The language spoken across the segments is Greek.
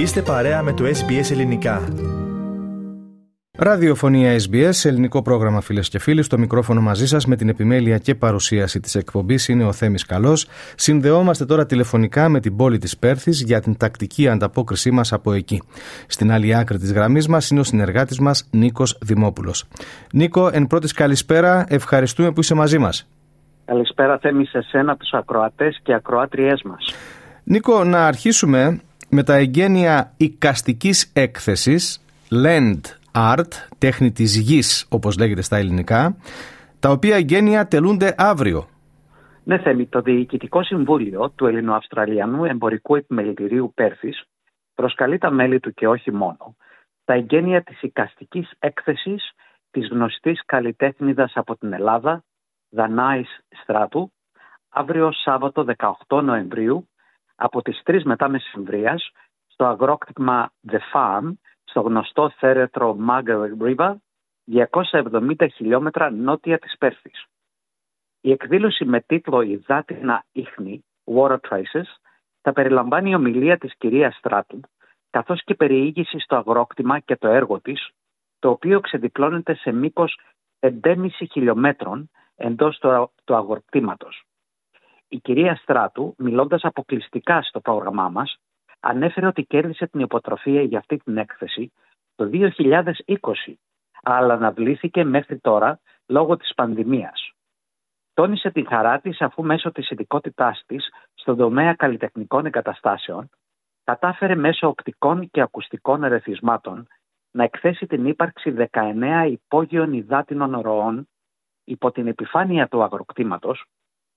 Είστε παρέα με το SBS Ελληνικά. Ραδιοφωνία SBS, ελληνικό πρόγραμμα φίλες και φίλοι. Στο μικρόφωνο μαζί σας με την επιμέλεια και παρουσίαση της εκπομπής είναι ο Θέμης Καλός. Συνδεόμαστε τώρα τηλεφωνικά με την πόλη της Πέρθης για την τακτική ανταπόκρισή μας από εκεί. Στην άλλη άκρη της γραμμής μας είναι ο συνεργάτης μας Νίκος Δημόπουλος. Νίκο, εν πρώτης καλησπέρα, ευχαριστούμε που είσαι μαζί μας. Καλησπέρα Θέμη σε εσένα, τους ακροατές και ακροάτριές μας. Νίκο, να αρχίσουμε με τα εγγένεια οικαστικής έκθεσης Land Art, τέχνη της γης όπως λέγεται στα ελληνικά, τα οποία εγγένεια τελούνται αύριο. Ναι Θέμη, το Διοικητικό Συμβούλιο του Ελληνοαυστραλιανού Εμπορικού Επιμελητηρίου Πέρθης προσκαλεί τα μέλη του και όχι μόνο τα εγγένεια της οικαστικής έκθεσης της γνωστής καλλιτέχνηδας από την Ελλάδα Δανάη Στράτου αύριο Σάββατο 18 Νοεμβρίου από τις 3 μετά μεσημβρίας στο αγρόκτημα The Farm στο γνωστό θέρετρο Margaret River 270 χιλιόμετρα νότια της Πέρθης. Η εκδήλωση με τίτλο «Ιδάτινα ίχνη, Water Traces» θα περιλαμβάνει ομιλία της κυρίας Στράτου καθώς και περιήγηση στο αγρόκτημα και το έργο της, το οποίο ξεδιπλώνεται σε μήκος 5,5 χιλιόμετρων εντός του αγροκτήματος. Η κυρία Στράτου, μιλώντας αποκλειστικά στο πρόγραμμά μας, ανέφερε ότι κέρδισε την υποτροφία για αυτή την έκθεση το 2020, αλλά αναβλήθηκε μέχρι τώρα λόγω της πανδημίας. Τόνισε τη χαρά της αφού μέσω της ειδικότητάς της στον τομέα καλλιτεχνικών εγκαταστάσεων κατάφερε μέσω οπτικών και ακουστικών ερεθισμάτων να εκθέσει την ύπαρξη 19 υπόγειων υδάτινων ροών υπό την επιφάνεια του αγροκτήματος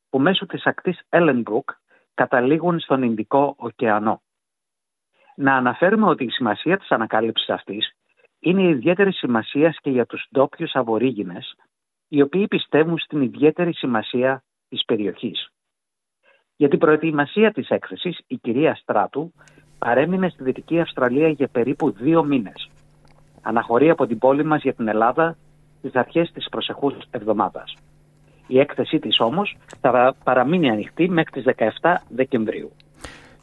που μέσω της ακτής Ellenbrook καταλήγουν στον Ινδικό ωκεανό. Να αναφέρουμε ότι η σημασία της ανακάλυψης αυτής είναι ιδιαίτερη σημασία και για τους ντόπιους αβορίγινες, οι οποίοι πιστεύουν στην ιδιαίτερη σημασία της περιοχής. Για την προετοιμασία της έκθεσης, η κυρία Στράτου παρέμεινε στη Δυτική Αυστραλία για περίπου 2 μήνες. Αναχωρεί από την πόλη μας για την Ελλάδα στις αρχές της προσεχούς εβδομάδας. Η έκθεσή της όμως θα παραμείνει ανοιχτή μέχρι τις 17 Δεκεμβρίου.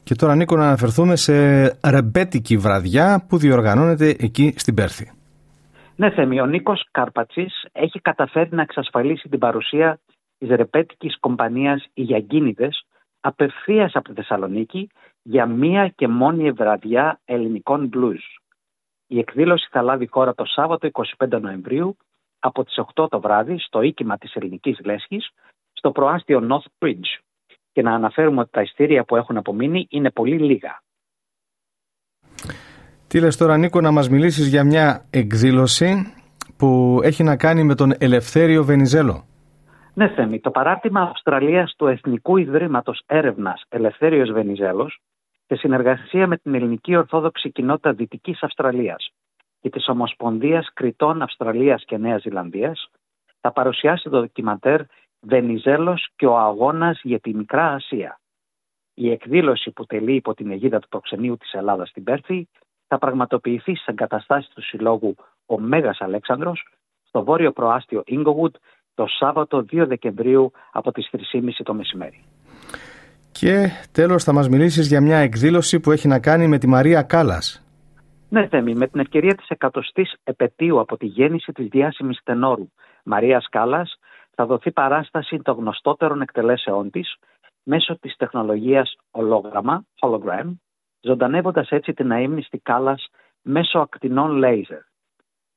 Και τώρα Νίκο να αναφερθούμε σε ρεμπέτικη βραδιά που διοργανώνεται εκεί στην Πέρθη. Ναι Θέμη, ο Νίκος Καρπατζής έχει καταφέρει να εξασφαλίσει την παρουσία της ρεμπέτικης κομπανίας Ιαγκίνηδες απευθείας από τη Θεσσαλονίκη για μία και μόνη βραδιά ελληνικών μπλουζ. Η εκδήλωση θα λάβει χώρα το Σάββατο 25 Νοεμβρίου από τις 8 το βράδυ στο οίκημα της Ελληνικής Λέσχης στο προάστιο North Bridge. Και να αναφέρουμε ότι τα ειστήρια που έχουν απομείνει είναι πολύ λίγα. Τι λες τώρα Νίκο, να μας μιλήσεις για μια εκδήλωση που έχει να κάνει με τον Ελευθέριο Βενιζέλο. Ναι Θέμη, το παράρτημα Αυστραλίας του Εθνικού Ιδρύματος Έρευνας Ελευθέριος Βενιζέλος σε συνεργασία με την Ελληνική Ορθόδοξη Κοινότητα Δυτικής Αυστραλίας και της Ομοσπονδίας Κρητών Αυστραλίας και Νέας Ζηλανδίας θα παρουσιάσει το ντοκιμαντέρ «Βενιζέλος και ο Αγώνας για τη Μικρά Ασία». Η εκδήλωση που τελεί υπό την αιγίδα του Προξενείου της Ελλάδας στην Πέρθη θα πραγματοποιηθεί στις εγκαταστάσεις του συλλόγου «Ο Μέγας Αλέξανδρος» στο βόρειο προάστιο Ίγκογουτ το Σάββατο 2 Δεκεμβρίου από τις 3.30 το μεσημέρι. Και τέλος θα μας μιλήσεις για μια εκδήλωση που έχει να κάνει με τη Μαρία Κάλλας. Ναι Θέμη, με την ευκαιρία της 100ης επετείου από τη γέννηση της διάσημης τενόρου Μαρίας Κάλλας θα δοθεί παράσταση των γνωστότερων εκτελέσεών της μέσω της τεχνολογίας Hologram, ζωντανεύοντας έτσι την αείμνηστη Κάλλας μέσω ακτινών λέιζερ.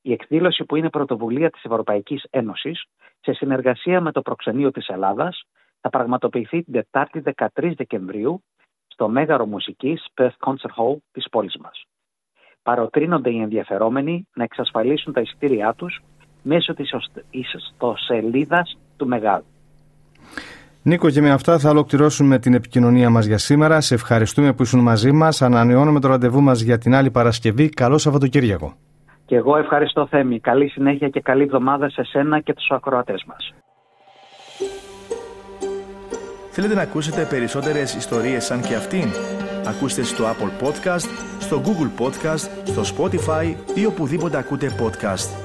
Η εκδήλωση που είναι πρωτοβουλία της Ευρωπαϊκής Ένωσης σε συνεργασία με το Προξενείο της Ελλάδας θα πραγματοποιηθεί την Τετάρτη 13 Δεκεμβρίου στο Μέγαρο Μουσικής Perth Concert Hall της πόλης μας. Παροτρύνονται οι ενδιαφερόμενοι να εξασφαλίσουν τα εισιτήριά τους μέσω της ιστοσελίδας του Μεγάλου. Νίκο, και με αυτά θα ολοκληρώσουμε την επικοινωνία μας για σήμερα. Σε ευχαριστούμε που ήσουν μαζί μας. Ανανεώνουμε το ραντεβού μας για την άλλη Παρασκευή. Καλό Σαββατοκύριακο. Και εγώ ευχαριστώ Θέμη. Καλή συνέχεια και καλή εβδομάδα σε σένα και τους ακροατές μας. Θέλετε να ακούσετε περισσότερες ιστορίες σαν και αυτήν? Ακούστε στο Apple Podcast, στο Google Podcast, στο Spotify ή οπουδήποτε ακούτε podcast.